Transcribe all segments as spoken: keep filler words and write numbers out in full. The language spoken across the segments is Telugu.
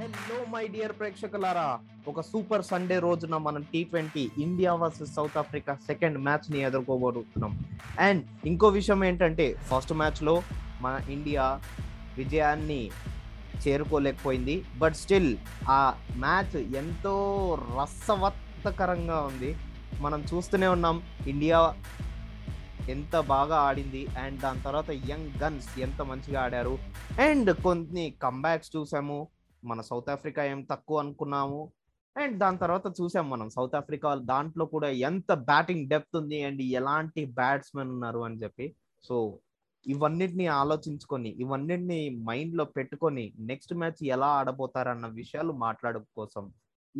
హలో మై డియర్ ప్రేక్షకులారా, ఒక సూపర్ సండే రోజున మనం T twenty India versus South Africa second మ్యాచ్ని ఎదుర్కోబోతున్నాం. అండ్ ఇంకో విషయం ఏంటంటే, ఫస్ట్ మ్యాచ్లో మన ఇండియా విజయాన్ని చేరుకోలేకపోయింది. బట్ స్టిల్ ఆ మ్యాచ్ ఎంతో రసవత్తకరంగా ఉంది. మనం చూస్తూనే ఉన్నాం ఇండియా ఎంత బాగా ఆడింది, అండ్ దాని తర్వాత యంగ్ గన్స్ ఎంత మంచిగా ఆడారు, అండ్ కొన్ని కంబ్యాక్స్ చూసాము. మన సౌత్ ఆఫ్రికా ఏం తక్కువ అనుకున్నాము, అండ్ దాని తర్వాత చూసాం మనం సౌత్ ఆఫ్రికా దాంట్లో కూడా ఎంత బ్యాటింగ్ డెప్త్ ఉంది అండ్ ఎలాంటి బ్యాట్స్మెన్ ఉన్నారు అని చెప్పి. సో ఇవన్నిటిని ఆలోచించుకొని, ఇవన్నిటిని మైండ్లో పెట్టుకొని నెక్స్ట్ మ్యాచ్ ఎలా ఆడబోతారన్న విషయాలు మాట్లాడడం కోసం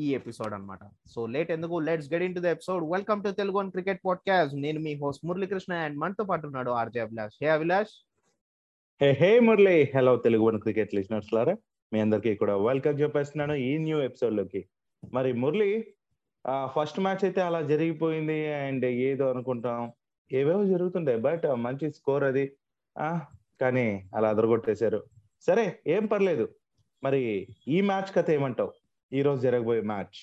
ఈ ఎపిసోడ్ అన్నమాట. సో లేట్ ఎందుకు, let's get into the episode. Welcome to Telugu and cricket podcast. నేను మీ హోస్ట్ మురళీకృష్ణ, అండ్ మనతో పాటు ఉన్నాడు RJ Abhilash. Hey Abhilash. Hey hey Murali. Hello Telugu and cricket listeners లారా, మీ అందరికీ కూడా వెల్కమ్ చెప్పేస్తున్నాను ఈ న్యూ ఎపిసోడ్ లోకి. మరి మురళి, ఫస్ట్ మ్యాచ్ అయితే అలా జరిగిపోయింది అండ్ ఏదో అనుకుంటాం, ఏవేవో జరుగుతుంటాయి, బట్ మంచి స్కోర్ అది, కానీ అలా అదరగొట్టేశారు. సరే, ఏం పర్లేదు. మరి ఈ మ్యాచ్ కథ ఏమంటావు? ఈ రోజు జరగబోయే మ్యాచ్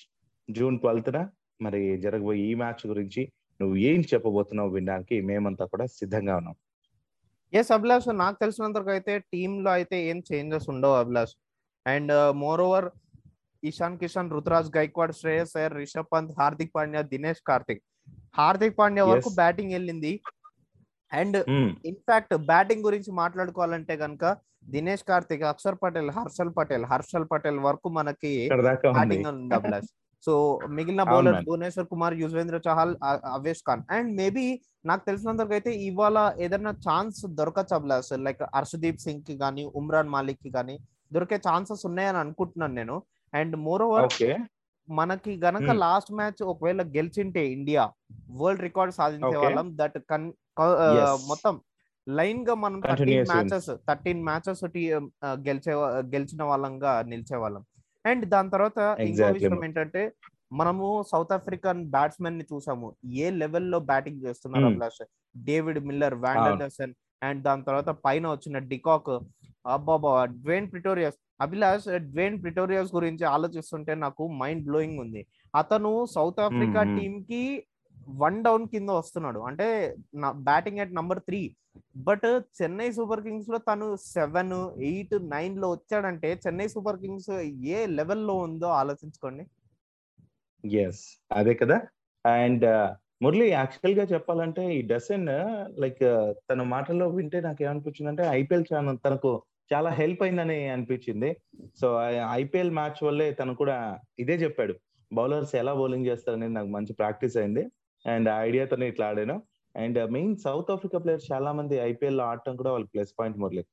జూన్ ట్వెల్త్న, మరి జరగబోయే ఈ మ్యాచ్ గురించి నువ్వు ఏం చెప్పబోతున్నావు వినడానికి మేమంతా కూడా సిద్ధంగా ఉన్నాం. ఎస్ అభిలాష్, నాకు తెలిసినంతవరకు అయితే టీంలో అయితే ఏం చేంజెస్ ఉండవు Abhilash. And more over Ishan Kishan, Ruturaj Gaikwad, Shreyas Iyer, Rishabh Pant, Hardik Pandya, Dinesh Karthik. Hardik Pandya వరకు బ్యాటింగ్ వెళ్ళింది. అండ్ ఇన్ఫాక్ట్ బ్యాటింగ్ గురించి మాట్లాడుకోవాలంటే కనుక దినేష్ కార్తిక్, అక్షర్ పటేల్, హర్షల్ పటేల్ హర్షల్ పటేల్ వరకు మనకి బ్యాటింగ్ ఉంది అభిలాష్. సో మిగిలిన bowlers Bhuvneshwar Kumar, Yuzvendra Chahal, Avesh Khan. And maybe నాకు తెలిసినంతవరకు అయితే ఇవాళ ఏదైనా ఛాన్స్ దొరకచ్చు అభిలాష్, లైక్ హర్షదీప్ సింగ్ కి కానీ ఉమ్రాన్ మాలిక్ కి కానీ దొరికే ఛాన్సెస్ ఉన్నాయని అనుకుంటున్నాను నేను. అండ్ మోర్ ఓవర్ మనకి గనక లాస్ట్ మ్యాచ్ ఒకవేళ గెలిచింటే ఇండియా వరల్డ్ రికార్డ్ సాధించే వాళ్ళం. దట్ కన్ మొత్తం లైన్ గా మనం థర్టీన్ మ్యాచెస్ థర్టీన్ మ్యాచెస్ గెలిచే గెలిచిన వాళ్ళంగా నిలిచే వాళ్ళం. అండ్ దాని తర్వాత ఇంకో విషయం ఏంటంటే, మనము సౌత్ ఆఫ్రికన్ బ్యాట్స్మెన్ ని చూసాము ఏ లెవెల్లో బ్యాటింగ్ చేస్తున్నారు Abhilash. David Miller, van der Dussen, and దాని తర్వాత పైన వచ్చిన డికాక్, అబ్బాబా Dwayne Pretorius. Abhilash, Dwayne Pretorius గురించి ఆలోచిస్తుంటే నాకు మైండ్ బ్లోయింగ్ ఉంది. అతను సౌత్ ఆఫ్రికా టీమ్ కి వన్ డౌన్ కింద వస్తున్నాడు, అంటే batting at number three. But Chennai Super Kings లో తను సెవెన్, ఎయిట్, నైన్ లో వచ్చాడంటే చెన్నై సూపర్ కింగ్స్ ఏ లెవెల్లో ఉందో ఆలోచించుకోండి. ఎస్, అదే కదా. అండ్ మురళి, యాక్చువల్ గా చెప్పాలంటే ఈ డసన్, లైక్ తన మాటల్లో వింటే నాకు ఏమనిపించిందంటే ఐపీఎల్ ఛానల్ తనకు చాలా హెల్ప్ అయిందని అనిపించింది. సో ఐపీఎల్ మ్యాచ్ వల్లే తను కూడా ఇదే చెప్పాడు, బౌలర్స్ ఎలా బౌలింగ్ చేస్తారనేది నాకు మంచి ప్రాక్టీస్ అయింది అండ్ ఐడియాతోనే ఇట్లా ఆడాను. And main South Africa players చాలా మంది ఐపీఎల్లో ఆడటం కూడా వాళ్ళకి ప్లస్ పాయింట్ మురళి.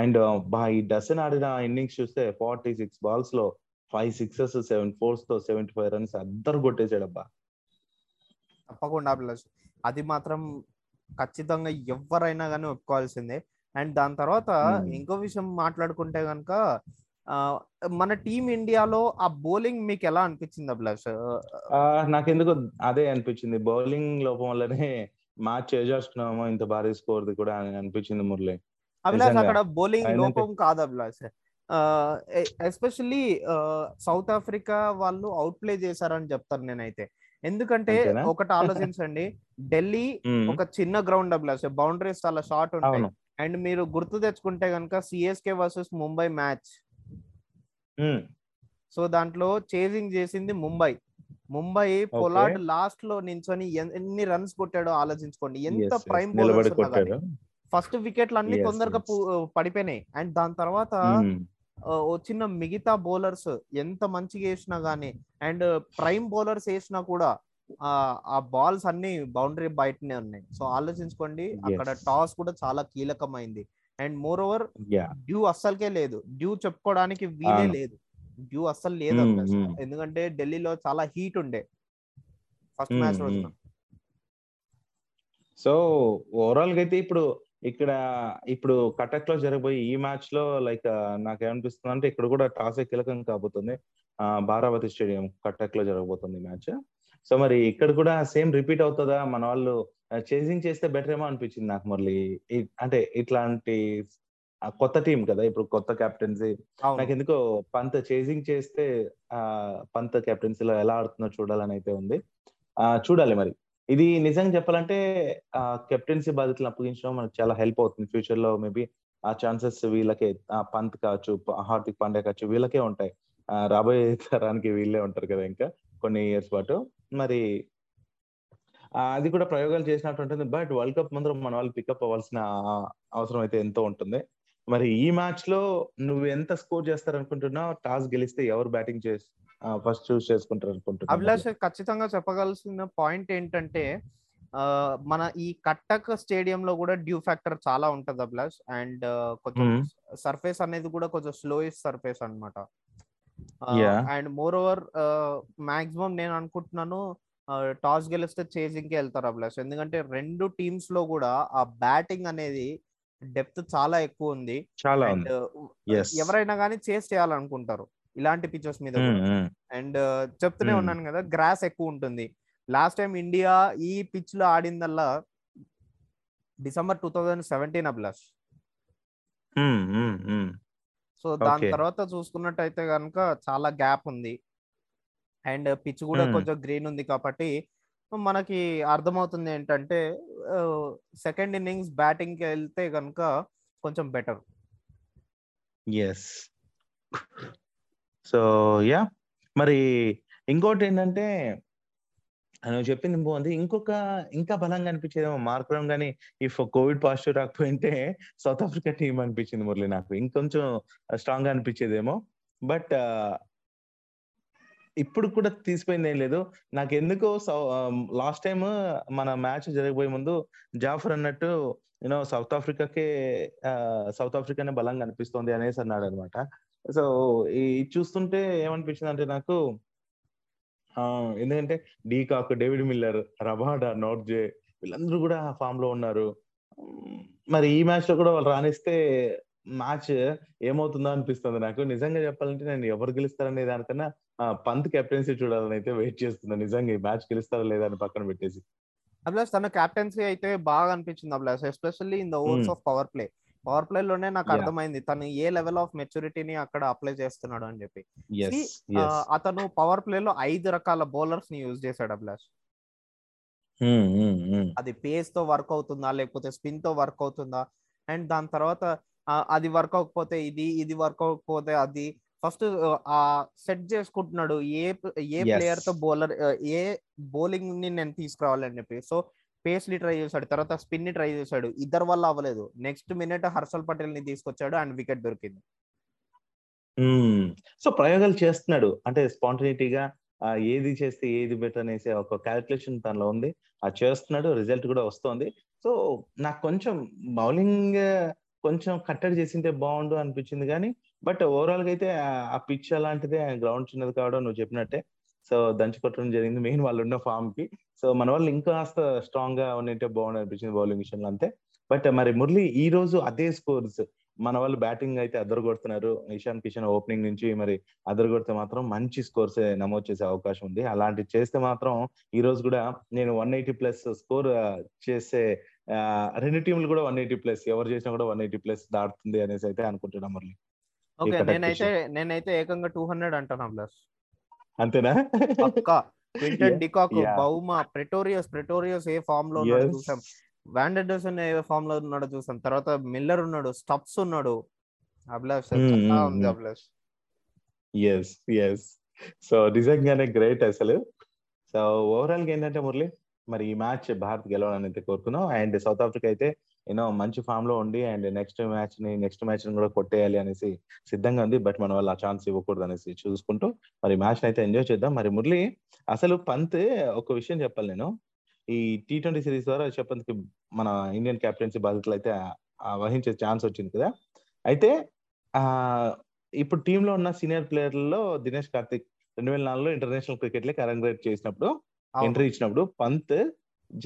అండ్ బా ఈ డసన్ ఆడిన ఇన్నింగ్స్ చూస్తే ఫార్టీ సిక్స్ బాల్స్ లో ఫైవ్ సిక్సెస్, సెవెన్ ఫోర్స్ తో సెవెంటీ ఫైవ్ రన్స్ అద్దరు కొట్టేశాడు. అబ్బా తప్పకుండా ప్లస్, అది మాత్రం ఖచ్చితంగా ఎవరైనా కానీ ఒప్పుకోవాల్సిందే. అండ్ దాని తర్వాత ఇంకో విషయం మాట్లాడుకుంటే కనుక, మన టీం ఇండియాలో ఆ బౌలింగ్ మీకు ఎలా అనిపించింది అభిలాష్? నాకెందుకు అదే అనిపించింది, బౌలింగ్ లోపం వల్లనే మ్యాచ్ చేసేస్తున్నాము ఇంత భారీ స్కోర్ కూడా అనిపించింది మురళి. అభిలాష్, అక్కడ బౌలింగ్ లోపం కాదు అభిలాష్, ఎస్పెషల్లీ సౌత్ ఆఫ్రికా వాళ్ళు అవుట్ ప్లే చేశారని చెప్తాను నేనైతే. ఎందుకంటే ఒకటి ఆలోచించండి, ఢిల్లీ ఒక చిన్న గ్రౌండ్ అభిలాష్, బౌండరీస్ చాలా షార్ట్ ఉంటాయి. అండ్ మీరు గుర్తు తెచ్చుకుంటే కనుక CSK versus Mumbai match, so దాంట్లో చేజింగ్ చేసింది ముంబై. ముంబై పొలార్డ్ లాస్ట్ లో నించొని ఎన్ని రన్స్ కొట్టాడో ఆలోచించుకోండి. ఎంత ప్రైమ్ బౌలర్స్ ఉన్నా కానీ ఫస్ట్ వికెట్లు అన్ని తొందరగా పడిపోయినాయి. అండ్ దాని తర్వాత వచ్చిన మిగతా బౌలర్స్ ఎంత మంచిగా వేసినా గానీ, అండ్ ప్రైమ్ బౌలర్స్ వేసినా కూడా ఆ బాల్స్ అన్ని బౌండరీ బయటనే ఉన్నాయి. సో ఆలోచించుకోండి, అక్కడ టాస్ కూడా చాలా కీలకమైంది. అండ్ మోర్ ఓవర్ డ్యూ అస్సలకే లేదు, డ్యూ చెప్పుకోవడానికి వీలే లేదు, డ్యూ అస్సలు లేదు. ఎందుకంటే ఢిల్లీలో చాలా హీట్ ఉండే ఫస్ట్ మ్యాచ్ రోజున. సో ఓవరాల్ గా అయితే ఇప్పుడు ఇక్కడ ఇప్పుడు కటక్ లో జరగబోయే ఈ మ్యాచ్ లో లైక్ నాకేమనిపిస్తుంది అంటే, ఇక్కడ కూడా టాస్ కీలకం కాబోతుంది. భారావతి స్టేడియం కటక్ లో జరగబోతుంది మ్యాచ్. సో మరి ఇక్కడ కూడా సేమ్ రిపీట్ అవుతుందా? మన వాళ్ళు చేసింగ్ చేస్తే బెటర్ ఏమో అనిపించింది నాకు మురళి. అంటే ఇట్లాంటి ఆ కొత్త టీం కదా ఇప్పుడు కొత్త కెప్టెన్సీ, నాకు ఎందుకో పంత చేసింగ్ చేస్తే ఆ పంత కెప్టెన్సీలో ఎలా ఆడుతుందో చూడాలని అయితే ఉంది. ఆ చూడాలి మరి, ఇది నిజంగా చెప్పాలంటే ఆ కెప్టెన్సీ బాధ్యతలు అప్పగించడం మనకు చాలా హెల్ప్ అవుతుంది ఫ్యూచర్ లో. మేబీ ఆ ఛాన్సెస్ వీళ్ళకే, పంత్ కావచ్చు, హార్దిక్ పాండ్యా కావచ్చు, వీళ్ళకే ఉంటాయి. ఆ రాబోయే తరానికి వీళ్ళే ఉంటారు కదా ఇంకా కొన్ని ఇయర్స్ పాటు. మరి అది కూడా ప్రయోగాలు చేసినట్టు ఉంటుంది. బట్ వరల్డ్ కప్ ముందు మన వాళ్ళు పికప్ అవ్వాల్సిన అవసరం అయితే ఎంతో ఉంటుంది. మరి ఈ మ్యాచ్ లో నువ్వు ఎంత స్కోర్ చేస్తారనుకుంటున్నావు? టాస్ గెలిస్తే ఎవరు బ్యాటింగ్ చేసి ఫస్ట్ చూస్ చేసుకుంటారు అనుకుంటున్నావు? అభిలాష్, ఖచ్చితంగా చెప్పగలిసిన పాయింట్ ఏంటంటే మన ఈ కట్టక్ స్టేడియం లో కూడా డ్యూ ఫ్యాక్టర్ చాలా ఉంటది అభిలాష్. అండ్ కొంచెం సర్ఫేస్ అనేది కూడా కొంచెం స్లోయెస్ట్ సర్ఫేస్ అన్నమాట. అండ్ మోర్ ఓవర్ మాక్సిమం నేను అనుకుంటున్నాను టాస్ గెలిస్తే చేజింగ్కి వెళ్తారు అభిలాష్. ఎందుకంటే రెండు టీమ్స్ లో కూడా ఆ బ్యాటింగ్ అనేది డెప్త్ చాలా ఎక్కువ ఉంది. అండ్ ఎవరైనా కానీ చేస్ చేయాలనుకుంటారు ఇలాంటి పిచెస్ మీద. అండ్ చెప్తూనే ఉన్నాను కదా, గ్రాస్ ఎక్కువ ఉంటుంది. లాస్ట్ టైం ఇండియా ఈ పిచ్ లో ఆడిందల్లా December two thousand seventeen Abhilash. So దాని తర్వాత చూసుకున్నట్టయితే కనుక చాలా గ్యాప్ ఉంది. అండ్ పిచ్ కూడా కొంచెం గ్రీన్ ఉంది కాబట్టి మనకి అర్థమవుతుంది ఏంటంటే సెకండ్ ఇన్నింగ్స్ బ్యాటింగ్కి వెళ్తే కనుక కొంచెం బెటర్. Yes, so yeah. మరి ఇంకోటి ఏంటంటే నువ్వు చెప్పింది బాగుంది. ఇంకొక ఇంకా బలంగా అనిపించేదేమో మార్కులం కానీ ఇఫ్ కోవిడ్ పాజిటివ్ రాకపోయింటే సౌత్ ఆఫ్రికా టీం అనిపించింది మురళి నాకు, ఇంకొంచెం స్ట్రాంగ్ గా అనిపించేదేమో. బట్ ఇప్పుడు కూడా తీసిపోయింది ఏం లేదు. నాకు ఎందుకో లాస్ట్ టైం మన మ్యాచ్ జరగబోయే ముందు జాఫర్ అన్నట్టు యూనో సౌత్ ఆఫ్రికాకే సౌత్ ఆఫ్రికానే బలంగా అనిపిస్తుంది అనేసి అన్నాడు అనమాట. సో ఈ చూస్తుంటే ఏమనిపించింది అంటే నాకు, ఎందుకంటే de Kock, David Miller, Rabada, Nortje వీళ్ళందరూ కూడా ఫామ్ లో ఉన్నారు. మరి ఈ మ్యాచ్ లో కూడా వాళ్ళు రాణిస్తే మ్యాచ్ ఏమవుతుందో అనిపిస్తుంది నాకు. నిజంగా చెప్పాలంటే నేను ఎవరు గెలుస్తారనే దానికన్నా పంత్ కెప్టెన్సీ చూడాలని అయితే వెయిట్ చేస్తున్నాను నిజంగా, ఈ మ్యాచ్ గెలుస్తారా లేదా అని పక్కన పెట్టేసి. అభిలాష్, తన కెప్టెన్సీ అయితే బాగా అనిపించింది Abhilash, especially in the overs of power play. Power play లోనే నాకు అర్థమైంది తను ఏ లెవెల్ ఆఫ్ మెచ్యూరిటీని అక్కడ అప్లై చేస్తున్నాడు అని చెప్పి. అతను పవర్ ప్లే లో ఐదు రకాల బౌలర్స్ ని యూజ్ చేశాడు అభిలాష్. అది పేస్ తో వర్క్ అవుతుందా లేకపోతే స్పిన్ తో వర్క్ అవుతుందా, అండ్ దాని తర్వాత అది వర్క్ అవ్వకపోతే ఇది ఇది వర్క్ అవ్వకపోతే అది ఫస్ట్ ఆ సెట్ చేసుకుంటున్నాడు ఏ ఏ ప్లేయర్ తో బౌలర్ ఏ బౌలింగ్ ని నేను తీసుకురావాలని చెప్పి. సో పేస్ ని ట్రై చేశాడు, తర్వాత స్పిన్ ని ట్రై చేశాడు, ఇద్దరు వల్ల అవ్వలేదు. నెక్స్ట్ మినిట్ హర్షల్ పటేల్ ని తీసుకొచ్చాడు అండ్ వికెట్ దొరికింది. సో ప్రయోగాలు చేస్తున్నాడు అంటే స్పాంటనిటీగా ఏది చేస్తే ఏది బెటర్ అనేసి ఒక క్యాలిక్యులేషన్ తనలో ఉంది, అది చేస్తున్నాడు, రిజల్ట్ కూడా వస్తుంది. సో నాకు కొంచెం బౌలింగ్ కొంచెం కట్టడి చేసింటే బాగుండు అనిపించింది కానీ, బట్ ఓవరాల్ గా అయితే ఆ పిచ్ అలాంటిది, గ్రౌండ్ చిన్నది కావడం నువ్వు చెప్పినట్టే. సో దంచి కొట్టడం జరిగింది మెయిన్ వాళ్ళు ఉన్న ఫామ్ కి. సో మన వాళ్ళు ఇంకా కాస్త స్ట్రాంగ్ గా ఉన్నట్టే బాగుండు అనిపించింది బౌలింగ్ విషయంలో అంతే. బట్ మరి మురళి, ఈ రోజు అదే స్కోర్స్ మన వాళ్ళు బ్యాటింగ్ అయితే అద్దరు కొడుతున్నారు. ఇషాన్ కిషన్ ఓపెనింగ్ నుంచి మరి అద్దరు కొడితే మాత్రం మంచి స్కోర్స్ నమోదు చేసే అవకాశం ఉంది. అలాంటివి చేస్తే మాత్రం ఈ రోజు కూడా నేను వన్ ఎయిటీ ప్లస్ స్కోర్ చేసే, రెండు టీంలు కూడా వన్ ఎయిటీ ప్లస్ ఎవరు చేసినా కూడా వన్ ఎయిటీ ప్లస్ దాటుతుంది అనేసి అయితే అనుకుంటున్నా మురళి. ఓకే, నేనైతే నేనైతే ఏకంగా టూ హండ్రెడ్ అంటాను ప్లస్. అంతేనా? డికాక్, బౌమా, ప్రెటోరియస్ ప్రెటోరియస్ ఏ ఫామ్ లో ఉన్నాడు చూసాం, వాన్ డెర్సన్ ఏ ఫామ్ లో ఉన్నాడు చూసాం, తర్వాత మిల్లర్ ఉన్నాడు, స్టప్స్ ఉన్నాడు. అభిలాష్ ఉంది అభిలాష్. ఎస్ ఎస్ సో నిజంగానే గ్రేట్ అసలు. సో ఓవరాల్ గా ఏంటంటే మురళి, మరి ఈ మ్యాచ్ భారత్ గెలవాలని అయితే కోరుకున్నాం. అండ్ సౌత్ ఆఫ్రికా అయితే యూనో మంచి ఫామ్ లో ఉండి అండ్ నెక్స్ట్ మ్యాచ్ ని నెక్స్ట్ మ్యాచ్ ని కూడా కొట్టేయాలి అనేసి సిద్ధంగా ఉంది. బట్ మన వాళ్ళు ఆ ఛాన్స్ ఇవ్వకూడదు అనేసి చూసుకుంటూ మరి మ్యాచ్ అయితే ఎంజాయ్ చేద్దాం. మరి మురళి, అసలు పంత్ ఒక విషయం చెప్పాలి నేను, ఈ టీ ట్వంటీ సిరీస్ ద్వారా చెప్పందుకు మన ఇండియన్ కెప్టెన్సీ బాధ్యతలు అయితే వహించే ఛాన్స్ వచ్చింది కదా. అయితే ఆ ఇప్పుడు టీంలో ఉన్న సీనియర్ ప్లేయర్లలో దినేష్ కార్తిక్ రెండు వేల నాలుగులో ఇంటర్నేషనల్ క్రికెట్ లకి అరంగేట్ చేసినప్పుడు ఎంట్రీ ఇచ్చినప్పుడు పంత్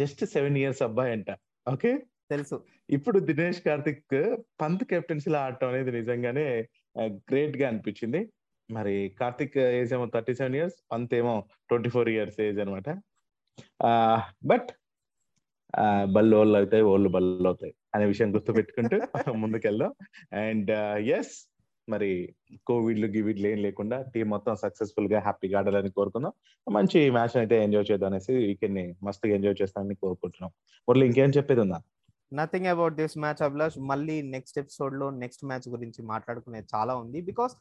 జస్ట్ సెవెన్ ఇయర్స్ అబ్బాయి అంట. ఓకే తెలుసు. ఇప్పుడు దినేష్ కార్తిక్ పంత్ కెప్టెన్సీలో ఆడటం అనేది నిజంగానే గ్రేట్ గా అనిపించింది. మరి కార్తిక్ ఏజ్ ఏమో థర్టీ సెవెన్ ఇయర్స్, పంత్ ఏమో ట్వంటీ ఫోర్ ఇయర్స్ ఏజ్ అనమాట. బట్ ఆ బళ్ళు ఓళ్ళు అవుతాయి, ఓళ్ళు బళ్ళు అవుతాయి అనే విషయం గుర్తు పెట్టుకుంటూ ముందుకెళ్దాం. అండ్ ఎస్, మరి కోవిడ్లు గివిడ్లు ఏం లేకుండా టీం మొత్తం సక్సెస్ఫుల్ గా హ్యాపీగా ఆడాలని కోరుకుందాం. మంచి మ్యాచ్ అయితే ఎంజాయ్ చేద్దాం అనేసి వీకెండ్ ని మస్తు ఎంజాయ్ చేస్తానని కోరుకుంటున్నాం. మురళి, ఇంకేం చెప్పేది ఉందా? Nothing about this match Abhilash. మళ్ళీ నెక్స్ట్ ఎపిసోడ్ లో నెక్స్ట్ మ్యాచ్ గురించి మాట్లాడుకునేది చాలా ఉంది, బికాస్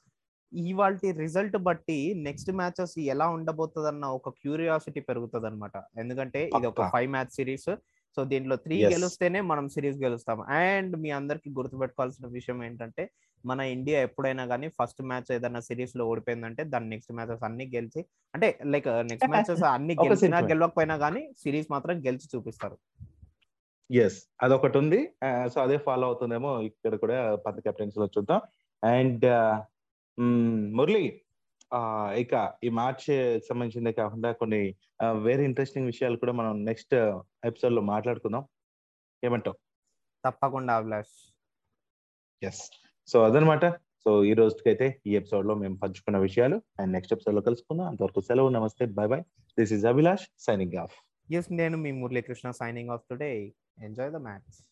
ఇవాల్టి రిజల్ట్ బట్టి నెక్స్ట్ మ్యాచెస్ ఎలా ఉండబోతుంది అన్న ఒక క్యూరియాసిటీ పెరుగుతుంది అనమాట. ఎందుకంటే ఇది ఒక ఫైవ్ మ్యాచ్ సిరీస్, సో దీంట్లో త్రీ గెలిస్తేనే మనం సిరీస్ గెలుస్తాం. అండ్ మీ అందరికి గుర్తుపెట్టుకోవాల్సిన విషయం ఏంటంటే, మన ఇండియా ఎప్పుడైనా కానీ ఫస్ట్ మ్యాచ్ ఏదైనా సిరీస్ లో ఓడిపోయిందంటే దాని నెక్స్ట్ మ్యాచెస్ అన్ని గెలిచి, అంటే లైక్ నెక్స్ట్ మ్యాచెస్ అన్ని గెలిచినా గెలవకపోయినా కానీ సిరీస్ మాత్రం గెలిచి చూపిస్తారు. ఎస్, అదొకటి ఉంది. సో అదే ఫాలో అవుతుందేమో ఇక్కడ కూడా పంత కెప్టెన్సీ లో చూద్దాం. అండ్ మురళి, ఇక ఈ మార్చ్ సంబంధించిందే కాకుండా కొన్ని వెరీ ఇంట్రెస్టింగ్ విషయాలు కూడా మనం నెక్స్ట్ ఎపిసోడ్ లో మాట్లాడుకుందాం, ఏమంటావు? తప్పకుండా అభిలాష్. ఎస్, సో అదనమాట. సో ఈ రోజుకైతే ఈ ఎపిసోడ్ లో మేము పంచుకున్న విషయాలు. అండ్ నెక్స్ట్ ఎపిసోడ్ లో కలుసుకుందాం. అంతవరకు సెలవు, నమస్తే, bye bye. This is Abhilash signing off. Yes, నేను మీ Muralikrishna signing off today. Enjoy the match.